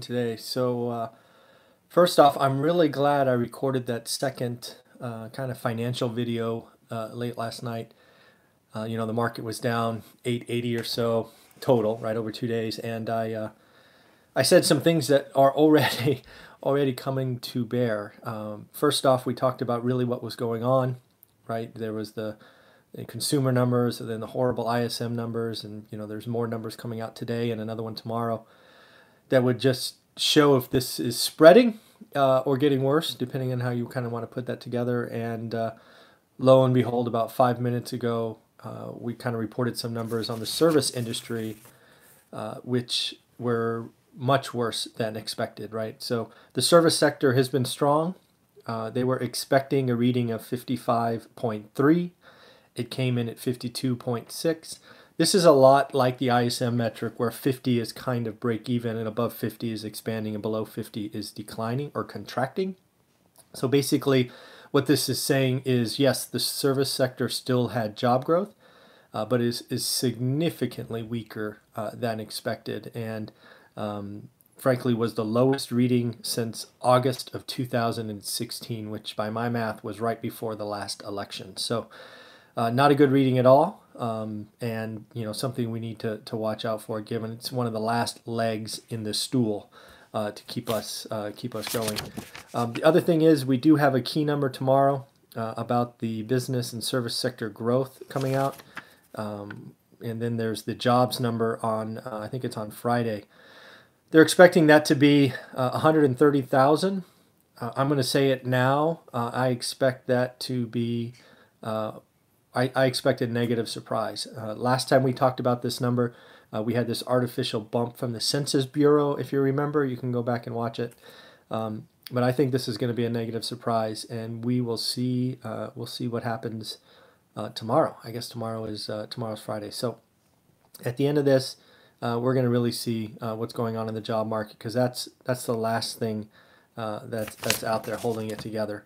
on today. So first off, I'm really glad I recorded that second kind of financial video late last night. You know, the market was down 880 or so total, right, over 2 days, and I said some things that are already coming to bear. First off, we talked about really what was going on, right? There was the consumer numbers, and then the horrible ISM numbers, and you know, there's more numbers coming out today and another one tomorrow that would just show if this is spreading or getting worse, depending on how you kind of want to put that together. And lo and behold, about 5 minutes ago, we kind of reported some numbers on the service industry, which were much worse than expected, right? So the service sector has been strong. They were expecting a reading of 55.3. It came in at 52.6. This is a lot like the ISM metric, where 50 is kind of break even and above 50 is expanding and below 50 is declining or contracting. So basically what this is saying is, yes, the service sector still had job growth, but is significantly weaker than expected, and frankly was the lowest reading since August of 2016, which by my math was right before the last election. So not a good reading at all, and you know, something we need to watch out for, given it's one of the last legs in the stool to keep us going. The other thing is we do have a key number tomorrow about the business and service sector growth coming out, and then there's the jobs number on I think it's on Friday. They're expecting that to be 130,000. I'm going to say it now. I expect that to be I expect a negative surprise. Last time we talked about this number, we had this artificial bump from the Census Bureau. If you remember, you can go back and watch it. But I think this is going to be a negative surprise, and we will see. We'll see what happens tomorrow. I guess tomorrow is tomorrow's Friday. So at the end of this, we're going to really see what's going on in the job market, because that's the last thing that's out there holding it together.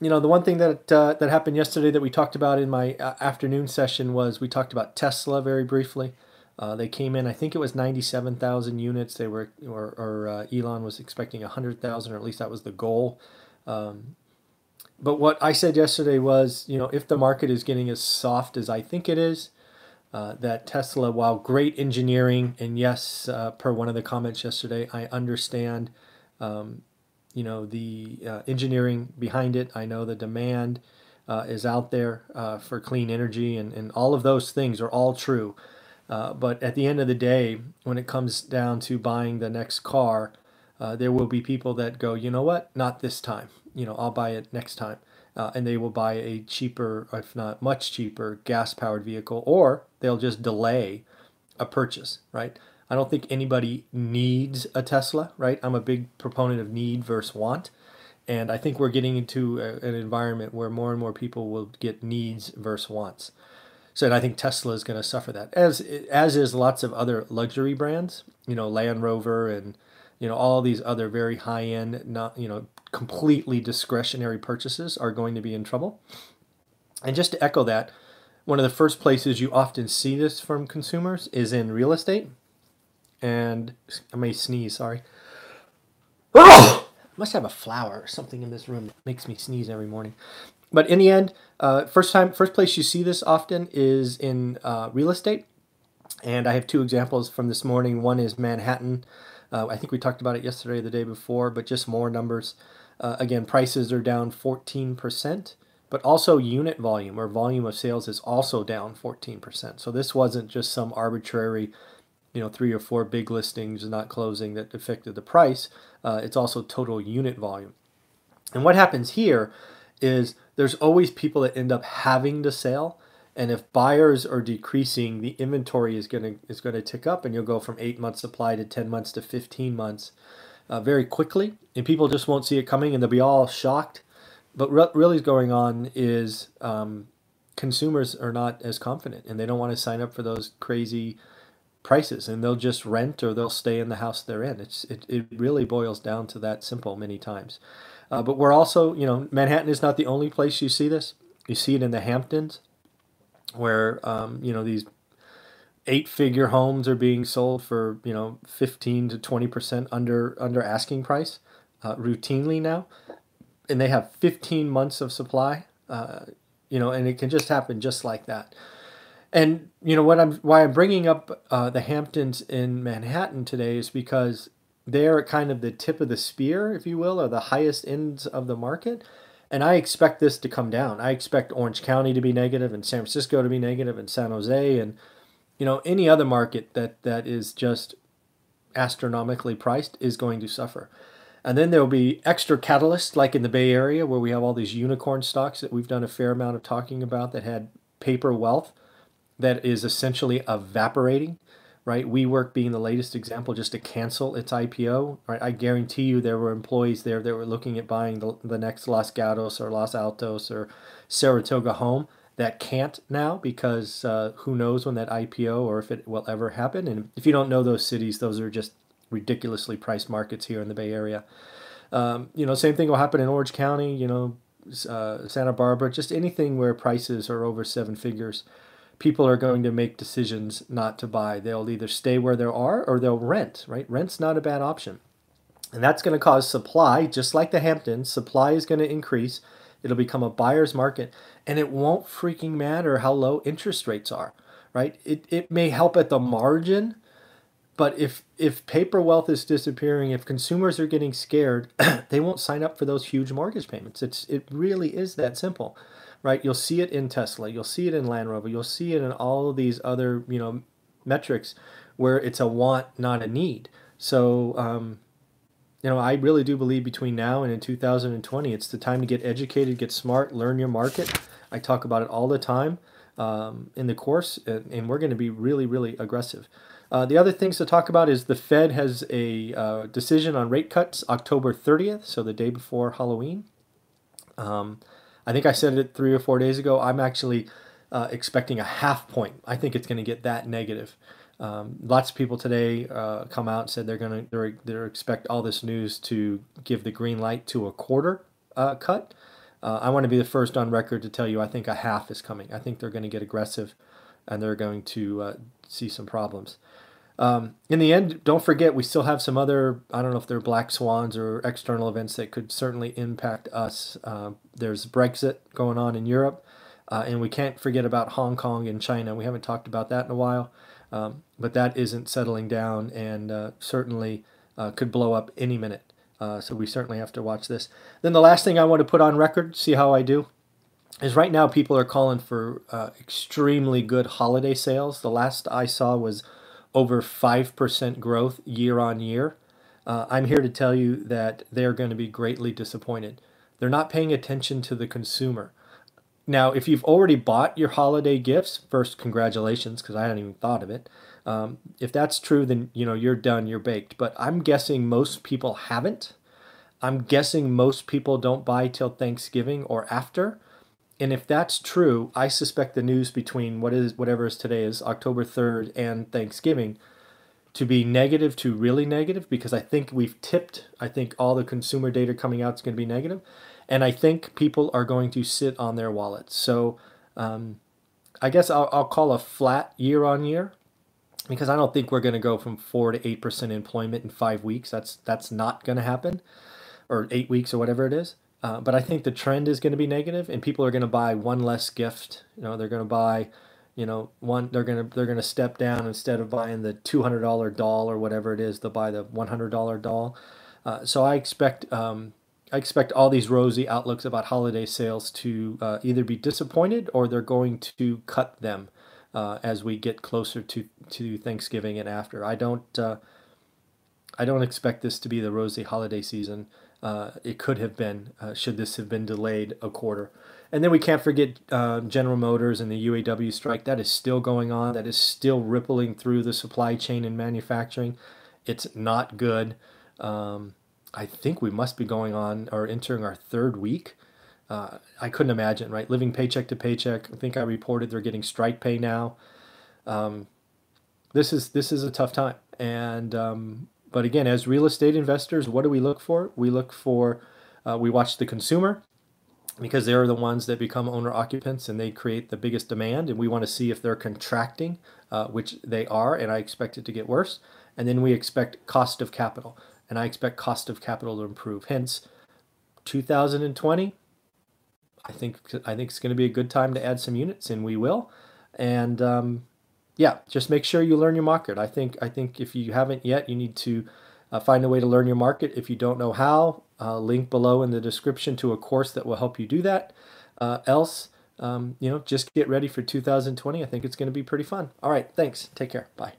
You know, the one thing that that happened yesterday that we talked about in my afternoon session was we talked about Tesla very briefly. They came in, I think it was 97,000 units. They were, or Elon was expecting 100,000, or at least that was the goal. But what I said yesterday was, you know, if the market is getting as soft as I think it is, that Tesla, while great engineering, and yes, per one of the comments yesterday, I understand you know, the engineering behind it. I know the demand is out there for clean energy, and all of those things are all true. But at the end of the day, when it comes down to buying the next car, there will be people that go, you know what, not this time. You know, I'll buy it next time. And they will buy a cheaper, if not much cheaper, gas-powered vehicle, or they'll just delay a purchase, right? I don't think anybody needs a Tesla, right? I'm a big proponent of need versus want. And I think we're getting into an environment where more and more people will get needs versus wants. So, and I think Tesla is going to suffer that, as is lots of other luxury brands, you know, Land Rover and, you know, all these other very high-end, not, you know, completely discretionary purchases are going to be in trouble. And just to echo that, one of the first places you often see this from consumers is in real estate. And I may sneeze, sorry. Oh! Must have a flower or something in this room that makes me sneeze every morning. But in the end, first place you see this often is in real estate. And I have two examples from this morning. One is Manhattan. I think we talked about it yesterday or the day before, but just more numbers. Again, prices are down 14%, but also unit volume, or volume of sales, is also down 14%. So this wasn't just some arbitrary, you know, 3 or 4 big listings not closing that affected the price. It's also total unit volume. And what happens here is there's always people that end up having to sell. And if buyers are decreasing, the inventory is going to tick up, and you'll go from 8 months supply to 10 months to 15 months very quickly. And people just won't see it coming, and they'll be all shocked. But what really is going on is consumers are not as confident, and they don't want to sign up for those crazy prices, and they'll just rent, or they'll stay in the house they're in. It really boils down to that simple many times. But we're also, you know, Manhattan is not the only place you see this. You see it in the Hamptons, where you know, these 8-figure homes are being sold for 15 to 20% under asking price routinely now, and they have 15 months of supply. And it can just happen just like that. And why I'm bringing up the Hamptons in Manhattan today is because they're kind of the tip of the spear, if you will, or the highest ends of the market. And I expect this to come down. I expect Orange County to be negative, and San Francisco to be negative, and San Jose, and any other market that is just astronomically priced is going to suffer. And then there'll be extra catalysts like in the Bay Area, where we have all these unicorn stocks that we've done a fair amount of talking about that had paper wealth that is essentially evaporating, right? WeWork being the latest example, just to cancel its IPO, right? I guarantee you there were employees there that were looking at buying the next Los Gatos or Los Altos or Saratoga home that can't now, because who knows when that IPO or if it will ever happen. And if you don't know those cities, those are just ridiculously priced markets here in the Bay Area. Same thing will happen in Orange County, Santa Barbara, just anything where prices are over 7 figures. People are going to make decisions not to buy. They'll either stay where they are or they'll rent, right? Rent's not a bad option. And that's going to cause supply, just like the Hamptons. Supply is going to increase. It'll become a buyer's market. And it won't freaking matter how low interest rates are, right? It may help at the margin, but if paper wealth is disappearing, if consumers are getting scared, they won't sign up for those huge mortgage payments. It really is that simple. Right, you'll see it in Tesla, you'll see it in Land Rover, you'll see it in all of these other metrics where it's a want, not a need. So I really do believe between now and in 2020, it's the time to get educated, get smart, learn your market. I talk about it all the time in the course, and we're going to be really, really aggressive. The other things to talk about is the Fed has a decision on rate cuts October 30th, so the day before Halloween. I think I said it 3 or 4 days ago. I'm actually expecting a 0.5 point. I think it's going to get that negative. Lots of people today come out and said they're expect all this news to give the green light to a 1/4 cut. I want to be the first on record to tell you I think a 0.5 is coming. I think they're going to get aggressive, and they're going to see some problems. In the end, don't forget, we still have some other, I don't know if they're black swans or external events that could certainly impact us. There's Brexit going on in Europe, and we can't forget about Hong Kong and China. We haven't talked about that in a while, but that isn't settling down, and certainly could blow up any minute. So we certainly have to watch this. Then the last thing I want to put on record, see how I do, is right now people are calling for extremely good holiday sales. The last I saw was over 5% growth year on year. I'm here to tell you that they're going to be greatly disappointed. They're not paying attention to the consumer. Now, if you've already bought your holiday gifts, first, congratulations, because I hadn't even thought of it. If that's true, then you're done, you're baked. But I'm guessing most people haven't. I'm guessing most people don't buy till Thanksgiving or after. And if that's true, I suspect the news between whatever today is, October 3rd and Thanksgiving, to be negative to really negative, because I think we've tipped. I think all the consumer data coming out is going to be negative. And I think people are going to sit on their wallets. So I guess I'll call a flat year on year, because I don't think we're going to go from 4% to 8% employment in 5 weeks. That's not going to happen, or 8 weeks or whatever it is. But I think the trend is going to be negative, and people are going to buy one less gift. They're going to buy, they're going to step down. Instead of buying the $200 doll or whatever it is, they'll buy the $100 doll. So I expect all these rosy outlooks about holiday sales to either be disappointed, or they're going to cut them as we get closer to Thanksgiving and after. I don't expect this to be the rosy holiday season. It could have been, should this have been delayed a 1/4. And then we can't forget General Motors and the UAW strike. That is still going on. That is still rippling through the supply chain and manufacturing. It's not good. I think we must be going on or entering our 3rd week. I couldn't imagine, right? Living paycheck to paycheck. I think I reported they're getting strike pay now. This is a tough time. And but again, as real estate investors, what do we look for? We watch the consumer. because they're the ones that become owner-occupants and they create the biggest demand, and we want to see if they're contracting, which they are, and I expect it to get worse. And then we expect cost of capital, and I expect cost of capital to improve. Hence, 2020, I think it's going to be a good time to add some units, and we will. And yeah, just make sure you learn your market. I think if you haven't yet, you need to find a way to learn your market. If you don't know how, link below in the description to a course that will help you do that. Just get ready for 2020. I think it's going to be pretty fun. All right, thanks. Take care. Bye.